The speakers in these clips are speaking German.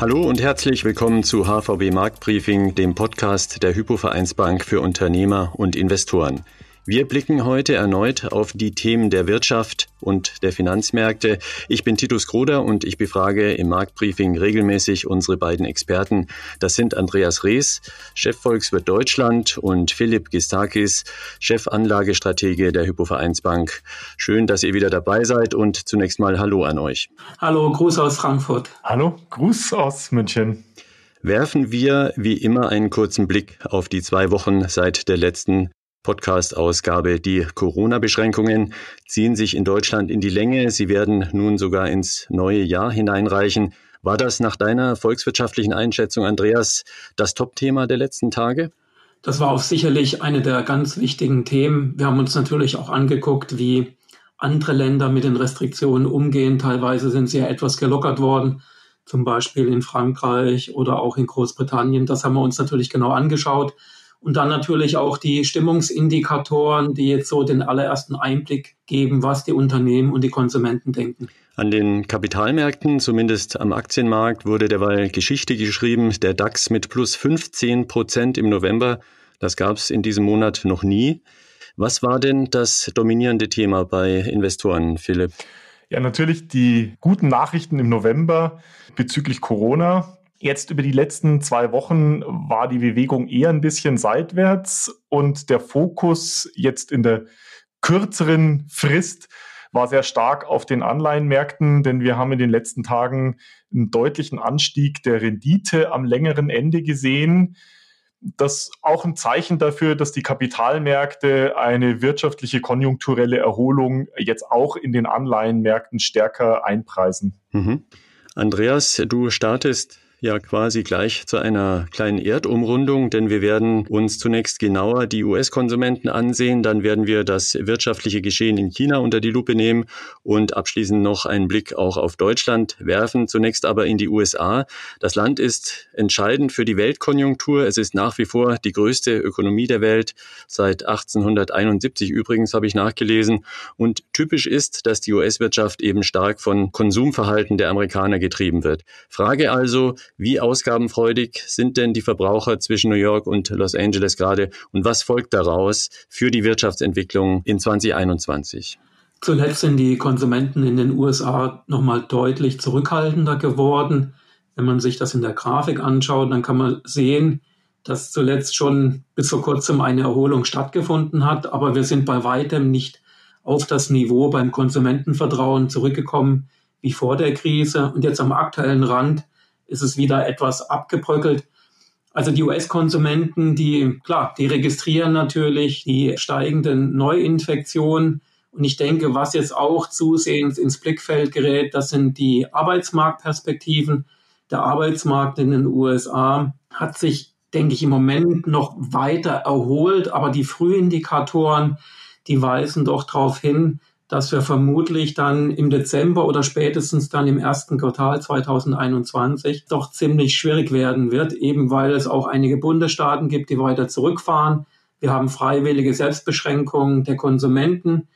Hallo und herzlich willkommen zu HVB Marktbriefing, dem Podcast der HypoVereinsbank für Unternehmer und Investoren. Wir blicken heute erneut auf die Themen der Wirtschaft und der Finanzmärkte. Ich bin Titus Kruder und ich befrage im Marktbriefing regelmäßig unsere beiden Experten. Das sind Andreas Rees, Chefvolkswirt Deutschland, und Philip Gisdakis, Chefanlagestratege der HypoVereinsbank. Schön, dass ihr wieder dabei seid und zunächst mal Hallo an euch. Hallo, Gruß aus Frankfurt. Hallo, Gruß aus München. Werfen wir wie immer einen kurzen Blick auf die 2 Wochen seit der letzten Podcast-Ausgabe. Die Corona-Beschränkungen ziehen sich in Deutschland in die Länge. Sie werden nun sogar ins neue Jahr hineinreichen. War das nach deiner volkswirtschaftlichen Einschätzung, Andreas, das Top-Thema der letzten Tage? Das war auch sicherlich eine der ganz wichtigen Themen. Wir haben uns natürlich auch angeguckt, wie andere Länder mit den Restriktionen umgehen. Teilweise sind sie ja etwas gelockert worden, zum Beispiel in Frankreich oder auch in Großbritannien. Das haben wir uns natürlich genau angeschaut. Und dann natürlich auch die Stimmungsindikatoren, die jetzt so den allerersten Einblick geben, was die Unternehmen und die Konsumenten denken. An den Kapitalmärkten, zumindest am Aktienmarkt, wurde derweil Geschichte geschrieben. Der DAX mit plus 15% im November, das gab es in diesem Monat noch nie. Was war denn das dominierende Thema bei Investoren, Philipp? Ja, natürlich die guten Nachrichten im November bezüglich Corona. Jetzt über die letzten 2 Wochen war die Bewegung eher ein bisschen seitwärts und der Fokus jetzt in der kürzeren Frist war sehr stark auf den Anleihenmärkten, denn wir haben in den letzten Tagen einen deutlichen Anstieg der Rendite am längeren Ende gesehen. Das ist auch ein Zeichen dafür, dass die Kapitalmärkte eine wirtschaftliche konjunkturelle Erholung jetzt auch in den Anleihenmärkten stärker einpreisen. Andreas, du startest ja quasi gleich zu einer kleinen Erdumrundung, denn wir werden uns zunächst genauer die US-Konsumenten ansehen, dann werden wir das wirtschaftliche Geschehen in China unter die Lupe nehmen und abschließend noch einen Blick auch auf Deutschland werfen, zunächst aber in die USA. Das Land ist entscheidend für die Weltkonjunktur. Es ist nach wie vor die größte Ökonomie der Welt, seit 1871 übrigens, habe ich nachgelesen. Und typisch ist, dass die US-Wirtschaft eben stark von Konsumverhalten der Amerikaner getrieben wird. Frage also: Wie ausgabenfreudig sind denn die Verbraucher zwischen New York und Los Angeles gerade und was folgt daraus für die Wirtschaftsentwicklung in 2021? Zuletzt sind die Konsumenten in den USA nochmal deutlich zurückhaltender geworden. Wenn man sich das in der Grafik anschaut, dann kann man sehen, dass zuletzt schon bis vor kurzem eine Erholung stattgefunden hat. Aber wir sind bei weitem nicht auf das Niveau beim Konsumentenvertrauen zurückgekommen wie vor der Krise. Und jetzt am aktuellen Rand ist es wieder etwas abgebröckelt. Also die US-Konsumenten, die registrieren natürlich die steigenden Neuinfektionen. Und ich denke, was jetzt auch zusehends ins Blickfeld gerät, das sind die Arbeitsmarktperspektiven. Der Arbeitsmarkt in den USA hat sich, denke ich, im Moment noch weiter erholt. Aber die Frühindikatoren, die weisen doch darauf hin, dass wir vermutlich dann im Dezember oder spätestens dann im ersten Quartal 2021 doch ziemlich schwierig werden wird, eben weil es auch einige Bundesstaaten gibt, die weiter zurückfahren. Wir haben freiwillige Selbstbeschränkungen der Konsumenten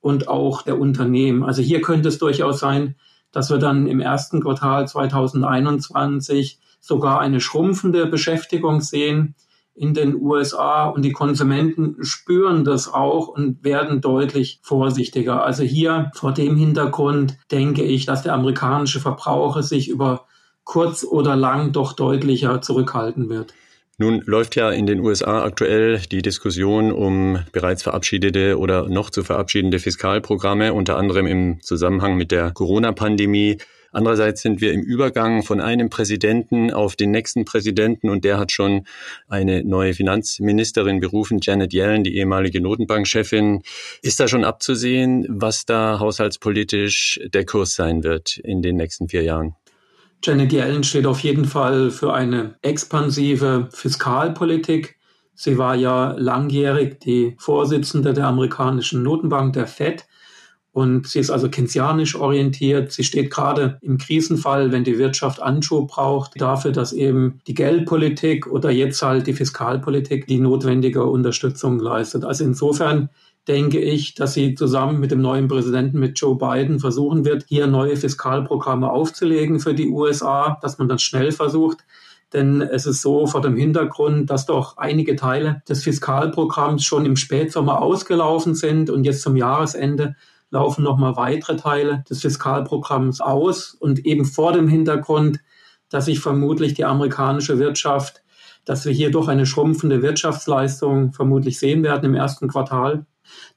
und auch der Unternehmen. Also hier könnte es durchaus sein, dass wir dann im ersten Quartal 2021 sogar eine schrumpfende Beschäftigung sehen in den USA und die Konsumenten spüren das auch und werden deutlich vorsichtiger. Also hier vor dem Hintergrund denke ich, dass der amerikanische Verbraucher sich über kurz oder lang doch deutlicher zurückhalten wird. Nun läuft ja in den USA aktuell die Diskussion um bereits verabschiedete oder noch zu verabschiedende Fiskalprogramme, unter anderem im Zusammenhang mit der Corona-Pandemie. Andererseits sind wir im Übergang von einem Präsidenten auf den nächsten Präsidenten und der hat schon eine neue Finanzministerin berufen, Janet Yellen, die ehemalige Notenbankchefin. Ist da schon abzusehen, was da haushaltspolitisch der Kurs sein wird in den nächsten 4 Jahren? Janet Yellen steht auf jeden Fall für eine expansive Fiskalpolitik. Sie war ja langjährig die Vorsitzende der amerikanischen Notenbank, der FED. Und sie ist also keynesianisch orientiert. Sie steht gerade im Krisenfall, wenn die Wirtschaft Anschub braucht, dafür, dass eben die Geldpolitik oder jetzt halt die Fiskalpolitik die notwendige Unterstützung leistet. Also insofern denke ich, dass sie zusammen mit dem neuen Präsidenten, mit Joe Biden, versuchen wird, hier neue Fiskalprogramme aufzulegen für die USA, dass man das schnell versucht. Denn es ist so vor dem Hintergrund, dass doch einige Teile des Fiskalprogramms schon im Spätsommer ausgelaufen sind und jetzt zum Jahresende laufen nochmal weitere Teile des Fiskalprogramms aus. Und eben vor dem Hintergrund, dass sich vermutlich die amerikanische Wirtschaft, dass wir hier doch eine schrumpfende Wirtschaftsleistung vermutlich sehen werden im ersten Quartal.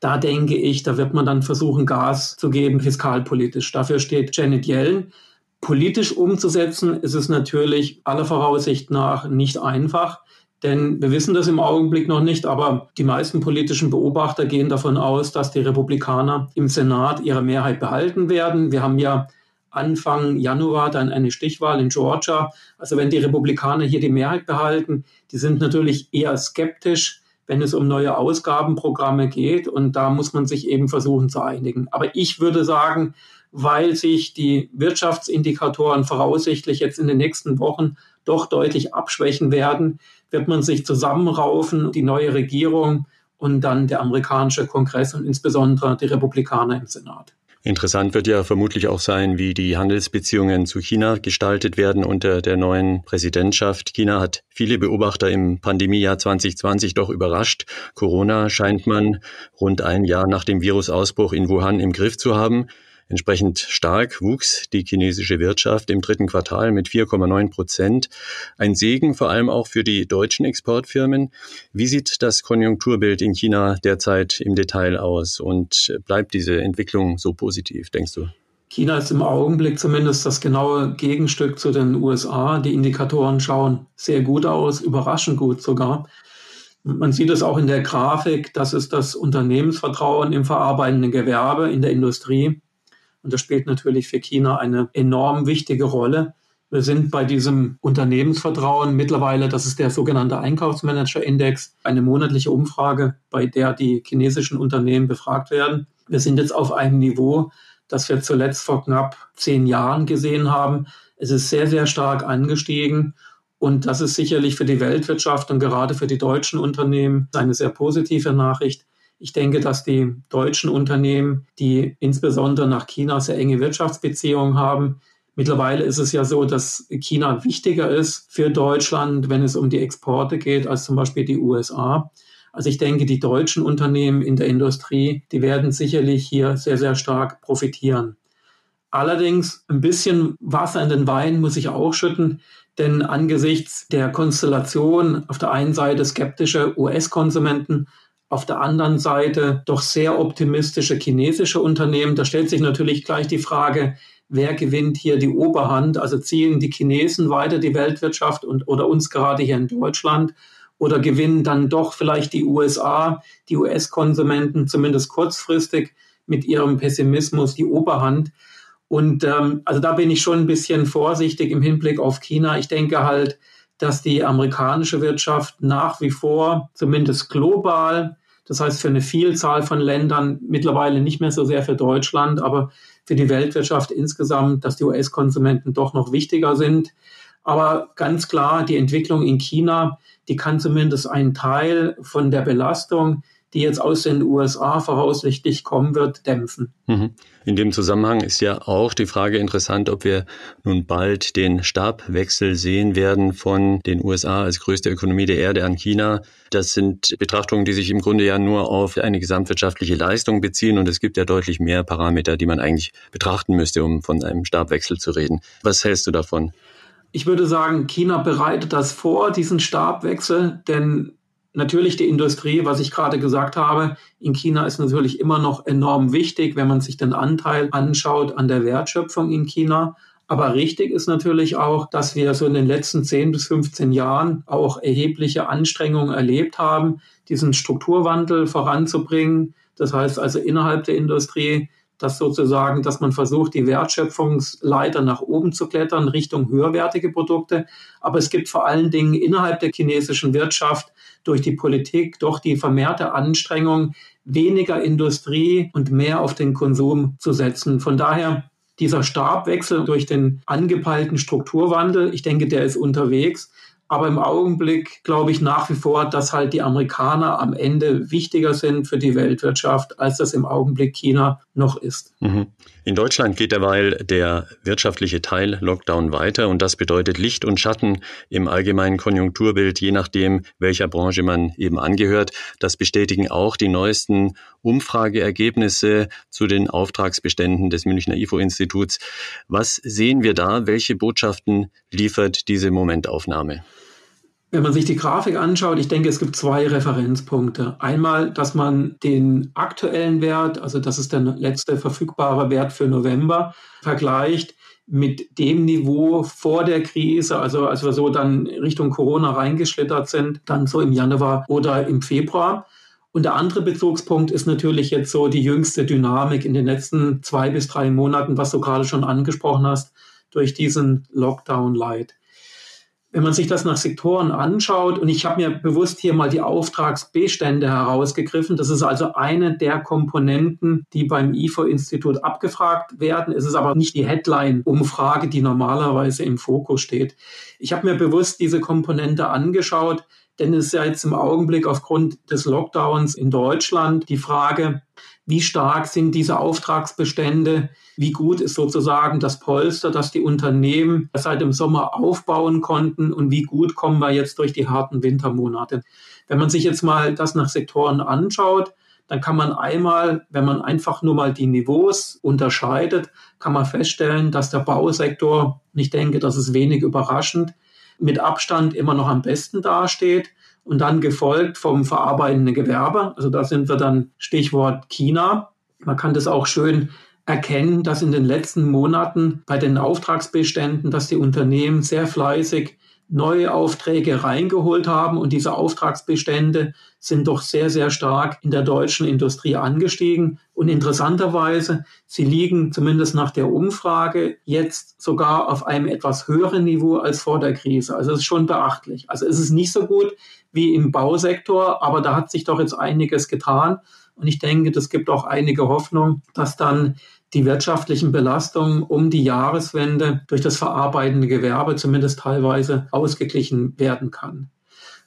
Da denke ich, da wird man dann versuchen, Gas zu geben, fiskalpolitisch. Dafür steht Janet Yellen. Politisch umzusetzen ist es natürlich aller Voraussicht nach nicht einfach, denn wir wissen das im Augenblick noch nicht, aber die meisten politischen Beobachter gehen davon aus, dass die Republikaner im Senat ihre Mehrheit behalten werden. Wir haben ja Anfang Januar dann eine Stichwahl in Georgia. Also wenn die Republikaner hier die Mehrheit behalten, die sind natürlich eher skeptisch, wenn es um neue Ausgabenprogramme geht. Und da muss man sich eben versuchen zu einigen. Aber ich würde sagen, weil sich die Wirtschaftsindikatoren voraussichtlich jetzt in den nächsten Wochen doch deutlich abschwächen werden, wird man sich zusammenraufen, die neue Regierung und dann der amerikanische Kongress und insbesondere die Republikaner im Senat. Interessant wird ja vermutlich auch sein, wie die Handelsbeziehungen zu China gestaltet werden unter der neuen Präsidentschaft. China hat viele Beobachter im Pandemiejahr 2020 doch überrascht. Corona scheint man rund ein Jahr nach dem Virusausbruch in Wuhan im Griff zu haben. Entsprechend stark wuchs die chinesische Wirtschaft im dritten Quartal mit 4,9%. Ein Segen vor allem auch für die deutschen Exportfirmen. Wie sieht das Konjunkturbild in China derzeit im Detail aus? Und bleibt diese Entwicklung so positiv, denkst du? China ist im Augenblick zumindest das genaue Gegenstück zu den USA. Die Indikatoren schauen sehr gut aus, überraschend gut sogar. Man sieht es auch in der Grafik, das ist das Unternehmensvertrauen im verarbeitenden Gewerbe, in der Industrie. Und das spielt natürlich für China eine enorm wichtige Rolle. Wir sind bei diesem Unternehmensvertrauen mittlerweile, das ist der sogenannte Einkaufsmanager-Index, eine monatliche Umfrage, bei der die chinesischen Unternehmen befragt werden. Wir sind jetzt auf einem Niveau, das wir zuletzt vor knapp 10 Jahren gesehen haben. Es ist sehr, sehr stark angestiegen. Und das ist sicherlich für die Weltwirtschaft und gerade für die deutschen Unternehmen eine sehr positive Nachricht. Ich denke, dass die deutschen Unternehmen, die insbesondere nach China sehr enge Wirtschaftsbeziehungen haben, mittlerweile ist es ja so, dass China wichtiger ist für Deutschland, wenn es um die Exporte geht, als zum Beispiel die USA. Also ich denke, die deutschen Unternehmen in der Industrie, die werden sicherlich hier sehr, sehr stark profitieren. Allerdings ein bisschen Wasser in den Wein muss ich auch schütten, denn angesichts der Konstellation auf der einen Seite skeptische US-Konsumenten, auf der anderen Seite doch sehr optimistische chinesische Unternehmen. Da stellt sich natürlich gleich die Frage, wer gewinnt hier die Oberhand? Also ziehen die Chinesen weiter die Weltwirtschaft oder uns gerade hier in Deutschland? Oder gewinnen dann doch vielleicht die USA, die US-Konsumenten zumindest kurzfristig mit ihrem Pessimismus die Oberhand? Und also da bin ich schon ein bisschen vorsichtig im Hinblick auf China. Ich denke halt, dass die amerikanische Wirtschaft nach wie vor, zumindest global, das heißt für eine Vielzahl von Ländern, mittlerweile nicht mehr so sehr für Deutschland, aber für die Weltwirtschaft insgesamt, dass die US-Konsumenten doch noch wichtiger sind. Aber ganz klar, die Entwicklung in China, die kann zumindest einen Teil von der Belastung, die jetzt aus den USA voraussichtlich kommen wird, dämpfen. In dem Zusammenhang ist ja auch die Frage interessant, ob wir nun bald den Stabwechsel sehen werden von den USA als größte Ökonomie der Erde an China. Das sind Betrachtungen, die sich im Grunde ja nur auf eine gesamtwirtschaftliche Leistung beziehen. Und es gibt ja deutlich mehr Parameter, die man eigentlich betrachten müsste, um von einem Stabwechsel zu reden. Was hältst du davon? Ich würde sagen, China bereitet das vor, diesen Stabwechsel, denn natürlich die Industrie, was ich gerade gesagt habe, in China ist natürlich immer noch enorm wichtig, wenn man sich den Anteil anschaut an der Wertschöpfung in China. Aber richtig ist natürlich auch, dass wir so in den letzten 10 bis 15 Jahren auch erhebliche Anstrengungen erlebt haben, diesen Strukturwandel voranzubringen. Das heißt also innerhalb der Industrie, dass sozusagen, dass man versucht, die Wertschöpfungsleiter nach oben zu klettern, Richtung höherwertige Produkte. Aber es gibt vor allen Dingen innerhalb der chinesischen Wirtschaft durch die Politik doch die vermehrte Anstrengung, weniger Industrie und mehr auf den Konsum zu setzen. Von daher dieser Stabwechsel durch den angepeilten Strukturwandel, ich denke, der ist unterwegs. Aber im Augenblick glaube ich nach wie vor, dass halt die Amerikaner am Ende wichtiger sind für die Weltwirtschaft, als das im Augenblick China noch ist. Mhm. In Deutschland geht derweil der wirtschaftliche Teil Lockdown weiter und das bedeutet Licht und Schatten im allgemeinen Konjunkturbild, je nachdem, welcher Branche man eben angehört. Das bestätigen auch die neuesten Umfrageergebnisse zu den Auftragsbeständen des Münchner IFO-Instituts. Was sehen wir da? Welche Botschaften liefert diese Momentaufnahme? Wenn man sich die Grafik anschaut, ich denke, es gibt zwei Referenzpunkte. Einmal, dass man den aktuellen Wert, also das ist der letzte verfügbare Wert für November, vergleicht mit dem Niveau vor der Krise, also als wir so dann Richtung Corona reingeschlittert sind, dann so im Januar oder im Februar. Und der andere Bezugspunkt ist natürlich jetzt so die jüngste Dynamik in den letzten 2 bis 3 Monaten, was du gerade schon angesprochen hast, durch diesen Lockdown-Light. Wenn man sich das nach Sektoren anschaut, und ich habe mir bewusst hier mal die Auftragsbestände herausgegriffen, das ist also eine der Komponenten, die beim IFO-Institut abgefragt werden. Es ist aber nicht die Headline-Umfrage, die normalerweise im Fokus steht. Ich habe mir bewusst diese Komponente angeschaut, denn es ist ja jetzt im Augenblick aufgrund des Lockdowns in Deutschland die Frage, wie stark sind diese Auftragsbestände, wie gut ist sozusagen das Polster, das die Unternehmen seit dem Sommer aufbauen konnten und wie gut kommen wir jetzt durch die harten Wintermonate. Wenn man sich jetzt mal das nach Sektoren anschaut, dann kann man einmal, wenn man einfach nur mal die Niveaus unterscheidet, kann man feststellen, dass der Bausektor, und ich denke, das ist wenig überraschend, mit Abstand immer noch am besten dasteht und dann gefolgt vom verarbeitenden Gewerbe. Also da sind wir dann Stichwort China. Man kann das auch schön erkennen, dass in den letzten Monaten bei den Auftragsbeständen, dass die Unternehmen sehr fleißig neue Aufträge reingeholt haben und diese Auftragsbestände sind doch sehr, sehr stark in der deutschen Industrie angestiegen. Und interessanterweise, sie liegen zumindest nach der Umfrage jetzt sogar auf einem etwas höheren Niveau als vor der Krise. Also es ist schon beachtlich. Also es ist nicht so gut wie im Bausektor, aber da hat sich doch jetzt einiges getan. Und ich denke, das gibt auch einige Hoffnung, dass dann die wirtschaftlichen Belastungen um die Jahreswende durch das verarbeitende Gewerbe zumindest teilweise ausgeglichen werden kann.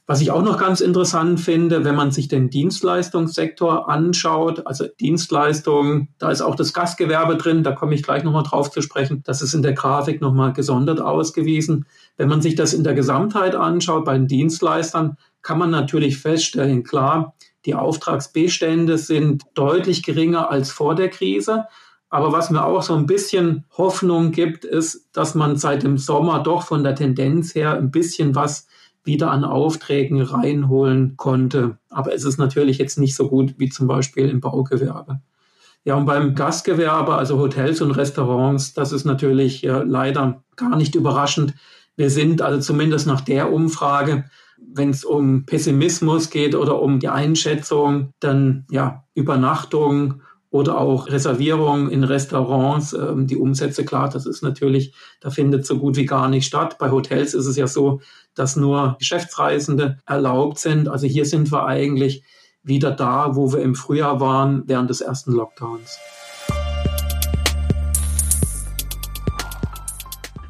Was ich auch noch ganz interessant finde, wenn man sich den Dienstleistungssektor anschaut, also Dienstleistungen, da ist auch das Gastgewerbe drin, da komme ich gleich nochmal drauf zu sprechen, das ist in der Grafik nochmal gesondert ausgewiesen. Wenn man sich das in der Gesamtheit anschaut, bei den Dienstleistern, kann man natürlich feststellen, klar, die Auftragsbestände sind deutlich geringer als vor der Krise. Aber was mir auch so ein bisschen Hoffnung gibt, ist, dass man seit dem Sommer doch von der Tendenz her ein bisschen was wieder an Aufträgen reinholen konnte. Aber es ist natürlich jetzt nicht so gut wie zum Beispiel im Baugewerbe. Ja, und beim Gastgewerbe, also Hotels und Restaurants, das ist natürlich leider gar nicht überraschend. Wir sind also zumindest nach der Umfrage, wenn es um Pessimismus geht oder um die Einschätzung, dann ja Übernachtungen oder auch Reservierungen in Restaurants, die Umsätze, klar, das ist natürlich, da findet so gut wie gar nicht statt. Bei Hotels ist es ja so, dass nur Geschäftsreisende erlaubt sind. Also hier sind wir eigentlich wieder da, wo wir im Frühjahr waren, während des ersten Lockdowns.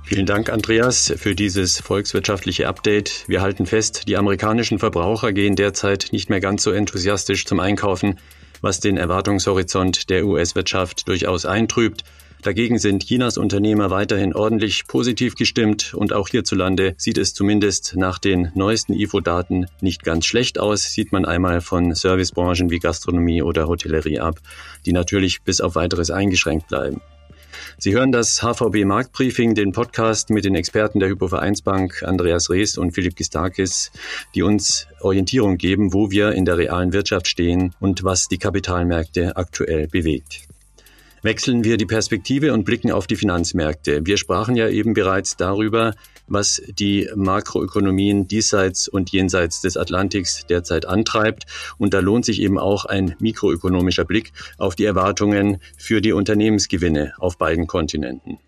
Vielen Dank, Andreas, für dieses volkswirtschaftliche Update. Wir halten fest, die amerikanischen Verbraucher gehen derzeit nicht mehr ganz so enthusiastisch zum Einkaufen, was den Erwartungshorizont der US-Wirtschaft durchaus eintrübt. Dagegen sind Chinas Unternehmer weiterhin ordentlich positiv gestimmt und auch hierzulande sieht es zumindest nach den neuesten IFO-Daten nicht ganz schlecht aus, sieht man einmal von Servicebranchen wie Gastronomie oder Hotellerie ab, die natürlich bis auf Weiteres eingeschränkt bleiben. Sie hören das HVB Marktbriefing, den Podcast mit den Experten der HypoVereinsbank Andreas Rees und Philipp Gisdakis, die uns Orientierung geben, wo wir in der realen Wirtschaft stehen und was die Kapitalmärkte aktuell bewegt. Wechseln wir die Perspektive und blicken auf die Finanzmärkte. Wir sprachen ja eben bereits darüber, was die Makroökonomien diesseits und jenseits des Atlantiks derzeit antreibt. Und da lohnt sich eben auch ein mikroökonomischer Blick auf die Erwartungen für die Unternehmensgewinne auf beiden Kontinenten.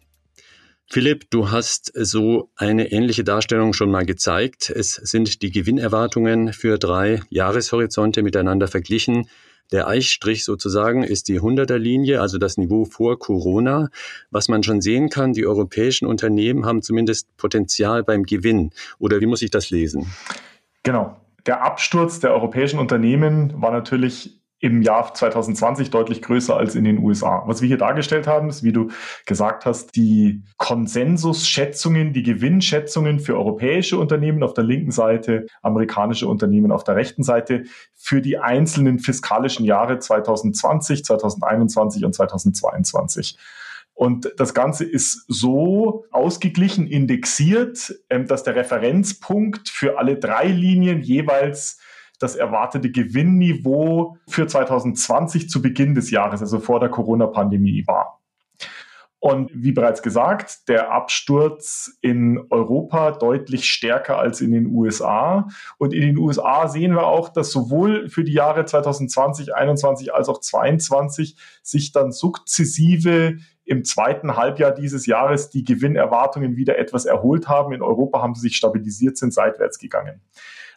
Philipp, du hast so eine ähnliche Darstellung schon mal gezeigt. Es sind die Gewinnerwartungen für 3 Jahreshorizonte miteinander verglichen. Der Eichstrich sozusagen ist die 100er-Linie, also das Niveau vor Corona. Was man schon sehen kann, die europäischen Unternehmen haben zumindest Potenzial beim Gewinn. Oder wie muss ich das lesen? Genau. Der Absturz der europäischen Unternehmen war natürlich im Jahr 2020 deutlich größer als in den USA. Was wir hier dargestellt haben, ist, wie du gesagt hast, die Konsensusschätzungen, die Gewinnschätzungen für europäische Unternehmen auf der linken Seite, amerikanische Unternehmen auf der rechten Seite für die einzelnen fiskalischen Jahre 2020, 2021 und 2022. Und das Ganze ist so ausgeglichen indexiert, dass der Referenzpunkt für alle drei Linien jeweils das erwartete Gewinnniveau für 2020 zu Beginn des Jahres, also vor der Corona-Pandemie, war. Und wie bereits gesagt, der Absturz in Europa deutlich stärker als in den USA. Und in den USA sehen wir auch, dass sowohl für die Jahre 2020, 21 als auch 22 sich dann sukzessive im zweiten Halbjahr dieses Jahres die Gewinnerwartungen wieder etwas erholt haben. In Europa haben sie sich stabilisiert, sind seitwärts gegangen.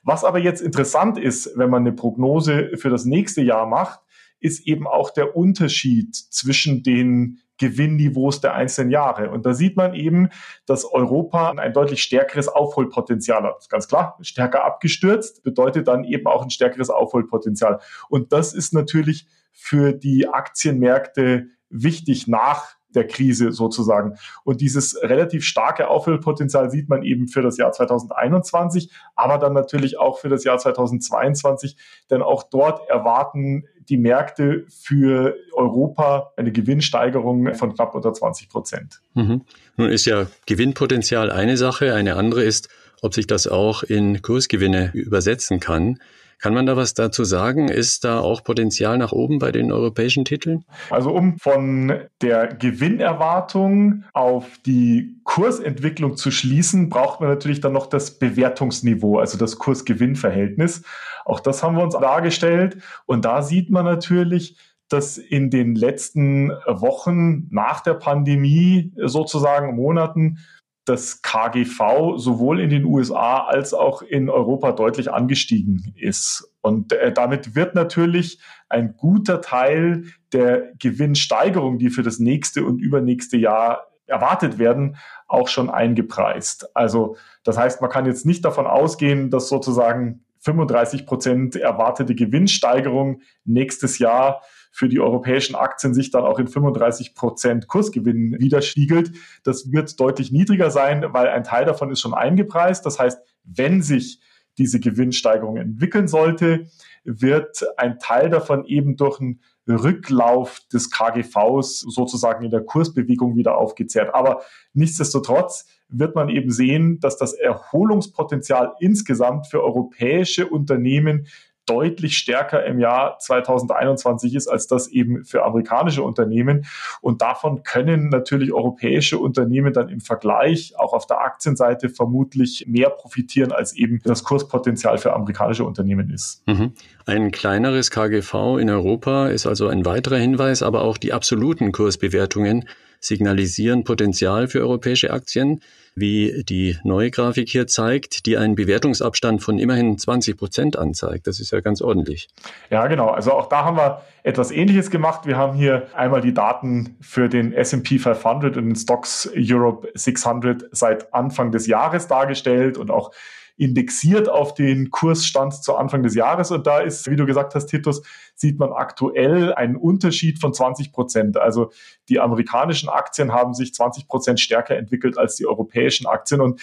Was aber jetzt interessant ist, wenn man eine Prognose für das nächste Jahr macht, ist eben auch der Unterschied zwischen den Gewinnniveaus der einzelnen Jahre. Und da sieht man eben, dass Europa ein deutlich stärkeres Aufholpotenzial hat. Ganz klar, stärker abgestürzt bedeutet dann eben auch ein stärkeres Aufholpotenzial. Und das ist natürlich für die Aktienmärkte wichtig nach der Krise sozusagen. Und dieses relativ starke Aufholpotenzial sieht man eben für das Jahr 2021, aber dann natürlich auch für das Jahr 2022, denn auch dort erwarten die Märkte für Europa eine Gewinnsteigerung von knapp unter 20%. Mhm. Nun ist ja Gewinnpotenzial eine Sache, eine andere ist, ob sich das auch in Kursgewinne übersetzen kann. Kann man da was dazu sagen? Ist da auch Potenzial nach oben bei den europäischen Titeln? Also um von der Gewinnerwartung auf die Kursentwicklung zu schließen, braucht man natürlich dann noch das Bewertungsniveau, also das Kurs-Gewinn-Verhältnis. Auch das haben wir uns dargestellt. Und da sieht man natürlich, dass in den letzten Wochen nach der Pandemie sozusagen, Monaten, das KGV sowohl in den USA als auch in Europa deutlich angestiegen ist. Und damit wird natürlich ein guter Teil der Gewinnsteigerung, die für das nächste und übernächste Jahr erwartet werden, auch schon eingepreist. Also das heißt, man kann jetzt nicht davon ausgehen, dass sozusagen 35% erwartete Gewinnsteigerung nächstes Jahr für die europäischen Aktien sich dann auch in 35% Kursgewinn widerspiegelt. Das wird deutlich niedriger sein, weil ein Teil davon ist schon eingepreist. Das heißt, wenn sich diese Gewinnsteigerung entwickeln sollte, wird ein Teil davon eben durch einen Rücklauf des KGVs sozusagen in der Kursbewegung wieder aufgezehrt. Aber nichtsdestotrotz wird man eben sehen, dass das Erholungspotenzial insgesamt für europäische Unternehmen deutlich stärker im Jahr 2021 ist, als das eben für amerikanische Unternehmen. Und davon können natürlich europäische Unternehmen dann im Vergleich auch auf der Aktienseite vermutlich mehr profitieren, als eben das Kurspotenzial für amerikanische Unternehmen ist. Mhm. Ein kleineres KGV in Europa ist also ein weiterer Hinweis, aber auch die absoluten Kursbewertungen signalisieren Potenzial für europäische Aktien, wie die neue Grafik hier zeigt, die einen Bewertungsabstand von immerhin 20% anzeigt. Das ist ja ganz ordentlich. Ja, genau. Also auch da haben wir etwas Ähnliches gemacht. Wir haben hier einmal die Daten für den S&P 500 und den Stoxx Europe 600 seit Anfang des Jahres dargestellt und auch indexiert auf den Kursstand zu Anfang des Jahres. Und da ist, wie du gesagt hast, Titus, sieht man aktuell einen Unterschied von 20%. Also die amerikanischen Aktien haben sich 20% stärker entwickelt als die europäischen Aktien. Und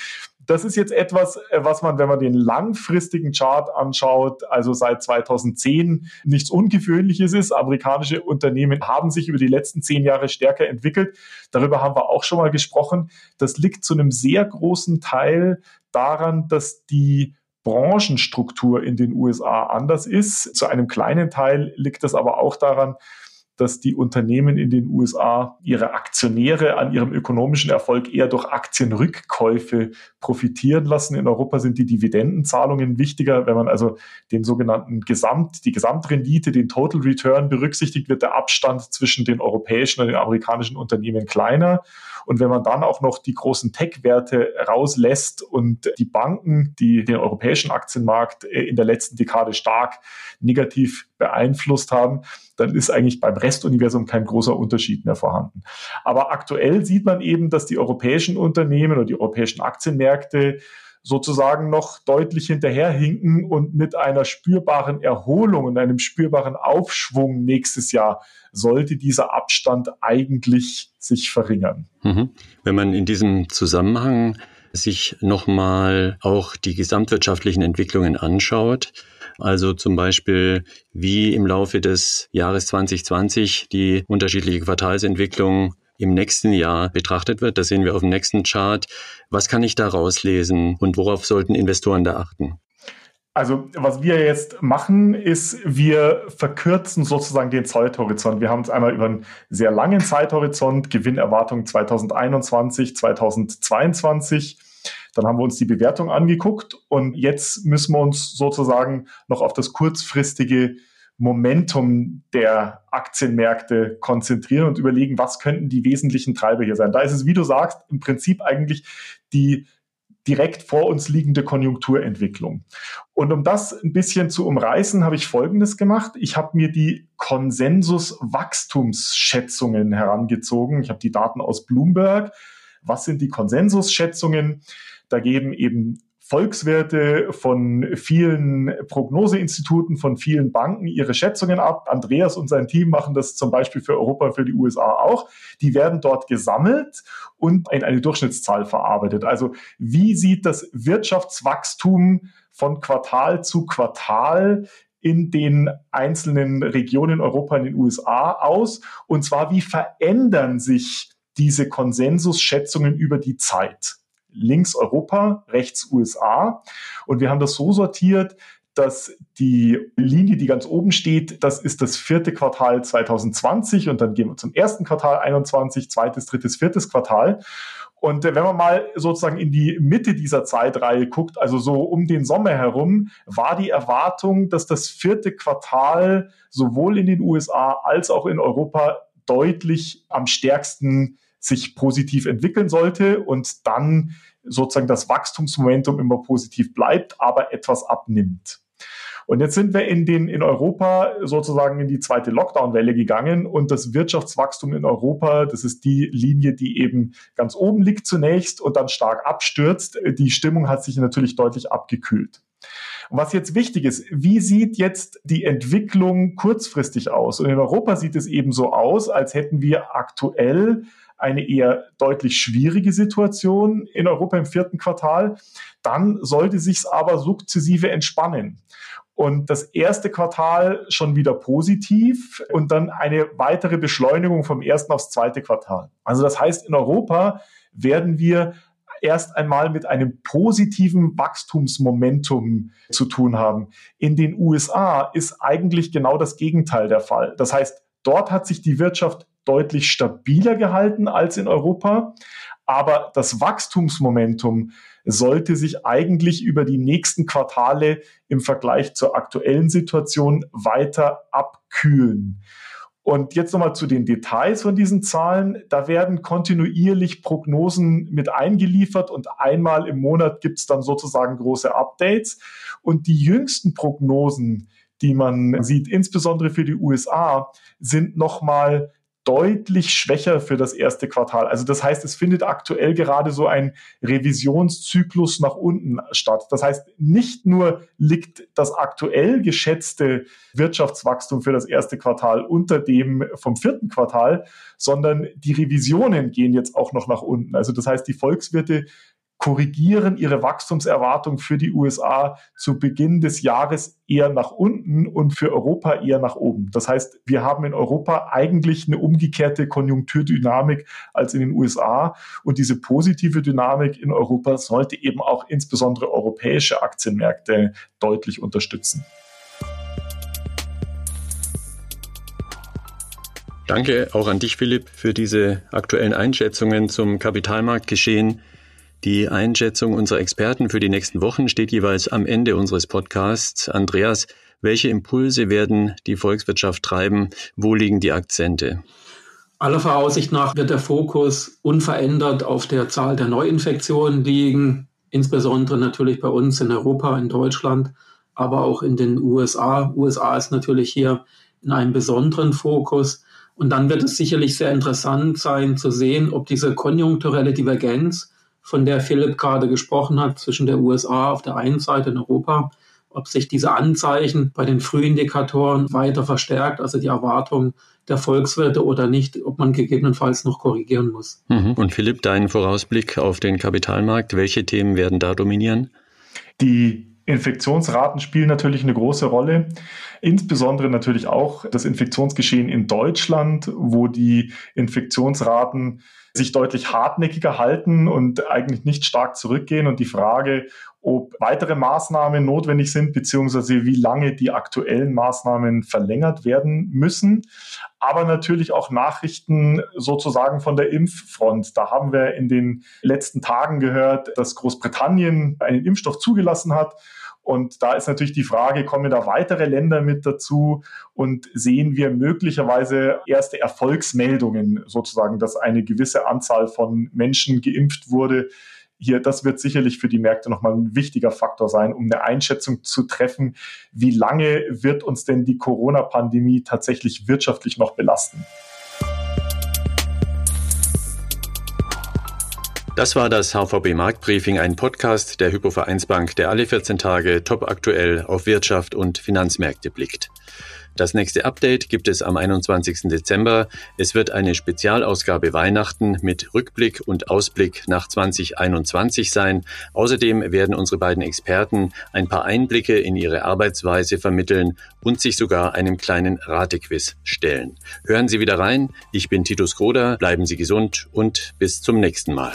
das ist jetzt etwas, was man, wenn man den langfristigen Chart anschaut, also seit 2010 nichts Ungewöhnliches ist. Amerikanische Unternehmen haben sich über die letzten 10 Jahre stärker entwickelt. Darüber haben wir auch schon mal gesprochen. Das liegt zu einem sehr großen Teil daran, dass die Branchenstruktur in den USA anders ist. Zu einem kleinen Teil liegt das aber auch daran, dass die Unternehmen in den USA ihre Aktionäre an ihrem ökonomischen Erfolg eher durch Aktienrückkäufe profitieren lassen. In Europa sind die Dividendenzahlungen wichtiger. Wenn man also den sogenannten die Gesamtrendite, den Total Return berücksichtigt, wird der Abstand zwischen den europäischen und den amerikanischen Unternehmen kleiner. Und wenn man dann auch noch die großen Tech-Werte rauslässt und die Banken, die den europäischen Aktienmarkt in der letzten Dekade stark negativ beeinflusst haben, dann ist eigentlich beim Restuniversum kein großer Unterschied mehr vorhanden. Aber aktuell sieht man eben, dass die europäischen Unternehmen oder die europäischen Aktienmärkte sozusagen noch deutlich hinterherhinken und mit einer spürbaren Erholung und einem spürbaren Aufschwung nächstes Jahr sollte dieser Abstand eigentlich sich verringern. Wenn man in diesem Zusammenhang sich nochmal auch die gesamtwirtschaftlichen Entwicklungen anschaut, also zum Beispiel, wie im Laufe des Jahres 2020 die unterschiedliche Quartalsentwicklung im nächsten Jahr betrachtet wird. Das sehen wir auf dem nächsten Chart. Was kann ich da rauslesen und worauf sollten Investoren da achten? Also was wir jetzt machen, ist, wir verkürzen sozusagen den Zeithorizont. Wir haben es einmal über einen sehr langen Zeithorizont, Gewinnerwartung 2021, 2022. Dann haben wir uns die Bewertung angeguckt und jetzt müssen wir uns sozusagen noch auf das kurzfristige Momentum der Aktienmärkte konzentrieren und überlegen, was könnten die wesentlichen Treiber hier sein. Da ist es, wie du sagst, im Prinzip eigentlich die direkt vor uns liegende Konjunkturentwicklung. Und um das ein bisschen zu umreißen, habe ich Folgendes gemacht. Ich habe mir die Konsensus-Wachstumsschätzungen herangezogen. Ich habe die Daten aus Bloomberg. Was sind die Konsensusschätzungen? Da geben eben Volkswirte von vielen Prognoseinstituten, von vielen Banken ihre Schätzungen ab. Andreas und sein Team machen das zum Beispiel für Europa, für die USA auch. Die werden dort gesammelt und in eine Durchschnittszahl verarbeitet. Also wie sieht das Wirtschaftswachstum von Quartal zu Quartal in den einzelnen Regionen in Europa, in den USA aus? Und zwar, wie verändern sich diese Konsensusschätzungen über die Zeit? Links Europa, rechts USA. Und wir haben das so sortiert, dass die Linie, die ganz oben steht, das ist das vierte Quartal 2020 und dann gehen wir zum ersten Quartal 21, zweites, drittes, viertes Quartal. Und wenn man mal sozusagen in die Mitte dieser Zeitreihe guckt, also so um den Sommer herum, war die Erwartung, dass das vierte Quartal sowohl in den USA als auch in Europa deutlich am stärksten sich positiv entwickeln sollte und dann sozusagen das Wachstumsmomentum immer positiv bleibt, aber etwas abnimmt. Und jetzt sind wir in Europa sozusagen in die zweite Lockdown-Welle gegangen und das Wirtschaftswachstum in Europa, das ist die Linie, die eben ganz oben liegt zunächst und dann stark abstürzt. Die Stimmung hat sich natürlich deutlich abgekühlt. Und was jetzt wichtig ist, wie sieht jetzt die Entwicklung kurzfristig aus? Und in Europa sieht es eben so aus, als hätten wir aktuell eine eher deutlich schwierige Situation in Europa im vierten Quartal, dann sollte sich's aber sukzessive entspannen. Und das erste Quartal schon wieder positiv und dann eine weitere Beschleunigung vom ersten aufs zweite Quartal. Also das heißt, in Europa werden wir erst einmal mit einem positiven Wachstumsmomentum zu tun haben. In den USA ist eigentlich genau das Gegenteil der Fall. Das heißt, dort hat sich die Wirtschaft deutlich stabiler gehalten als in Europa. Aber das Wachstumsmomentum sollte sich eigentlich über die nächsten Quartale im Vergleich zur aktuellen Situation weiter abkühlen. Und jetzt nochmal zu den Details von diesen Zahlen. Da werden kontinuierlich Prognosen mit eingeliefert und einmal im Monat gibt es dann sozusagen große Updates. Und die jüngsten Prognosen, die man sieht, insbesondere für die USA, sind nochmal deutlich schwächer für das erste Quartal. Also das heißt, es findet aktuell gerade so ein Revisionszyklus nach unten statt. Das heißt, nicht nur liegt das aktuell geschätzte Wirtschaftswachstum für das erste Quartal unter dem vom vierten Quartal, sondern die Revisionen gehen jetzt auch noch nach unten. Also das heißt, die Volkswirte korrigieren ihre Wachstumserwartung für die USA zu Beginn des Jahres eher nach unten und für Europa eher nach oben. Das heißt, wir haben in Europa eigentlich eine umgekehrte Konjunkturdynamik als in den USA. Und diese positive Dynamik in Europa sollte eben auch insbesondere europäische Aktienmärkte deutlich unterstützen. Danke auch an dich, Philipp, für diese aktuellen Einschätzungen zum Kapitalmarktgeschehen. Die Einschätzung unserer Experten für die nächsten Wochen steht jeweils am Ende unseres Podcasts. Andreas, welche Impulse werden die Volkswirtschaft treiben? Wo liegen die Akzente? Aller Voraussicht nach wird der Fokus unverändert auf der Zahl der Neuinfektionen liegen, insbesondere natürlich bei uns in Europa, in Deutschland, aber auch in den USA. USA ist natürlich hier in einem besonderen Fokus. Und dann wird es sicherlich sehr interessant sein zu sehen, ob diese konjunkturelle Divergenz, von der Philipp gerade gesprochen hat, zwischen der USA auf der einen Seite und Europa, ob sich diese Anzeichen bei den Frühindikatoren weiter verstärkt, also die Erwartung der Volkswirte oder nicht, ob man gegebenenfalls noch korrigieren muss. Und Philipp, dein Vorausblick auf den Kapitalmarkt, welche Themen werden da dominieren? Die Infektionsraten spielen natürlich eine große Rolle, insbesondere natürlich auch das Infektionsgeschehen in Deutschland, wo die Infektionsraten sich deutlich hartnäckiger halten und eigentlich nicht stark zurückgehen, und die Frage, ob weitere Maßnahmen notwendig sind, beziehungsweise wie lange die aktuellen Maßnahmen verlängert werden müssen. Aber natürlich auch Nachrichten sozusagen von der Impffront. Da haben wir in den letzten Tagen gehört, dass Großbritannien einen Impfstoff zugelassen hat. Und da ist natürlich die Frage, kommen da weitere Länder mit dazu und sehen wir möglicherweise erste Erfolgsmeldungen sozusagen, dass eine gewisse Anzahl von Menschen geimpft wurde. Hier, das wird sicherlich für die Märkte nochmal ein wichtiger Faktor sein, um eine Einschätzung zu treffen, wie lange wird uns denn die Corona-Pandemie tatsächlich wirtschaftlich noch belasten. Das war das HVB Marktbriefing, ein Podcast der HypoVereinsbank, der alle 14 Tage topaktuell auf Wirtschaft und Finanzmärkte blickt. Das nächste Update gibt es am 21. Dezember. Es wird eine Spezialausgabe Weihnachten mit Rückblick und Ausblick nach 2021 sein. Außerdem werden unsere beiden Experten ein paar Einblicke in ihre Arbeitsweise vermitteln und sich sogar einem kleinen Ratequiz stellen. Hören Sie wieder rein. Ich bin Titus Kruder. Bleiben Sie gesund und bis zum nächsten Mal.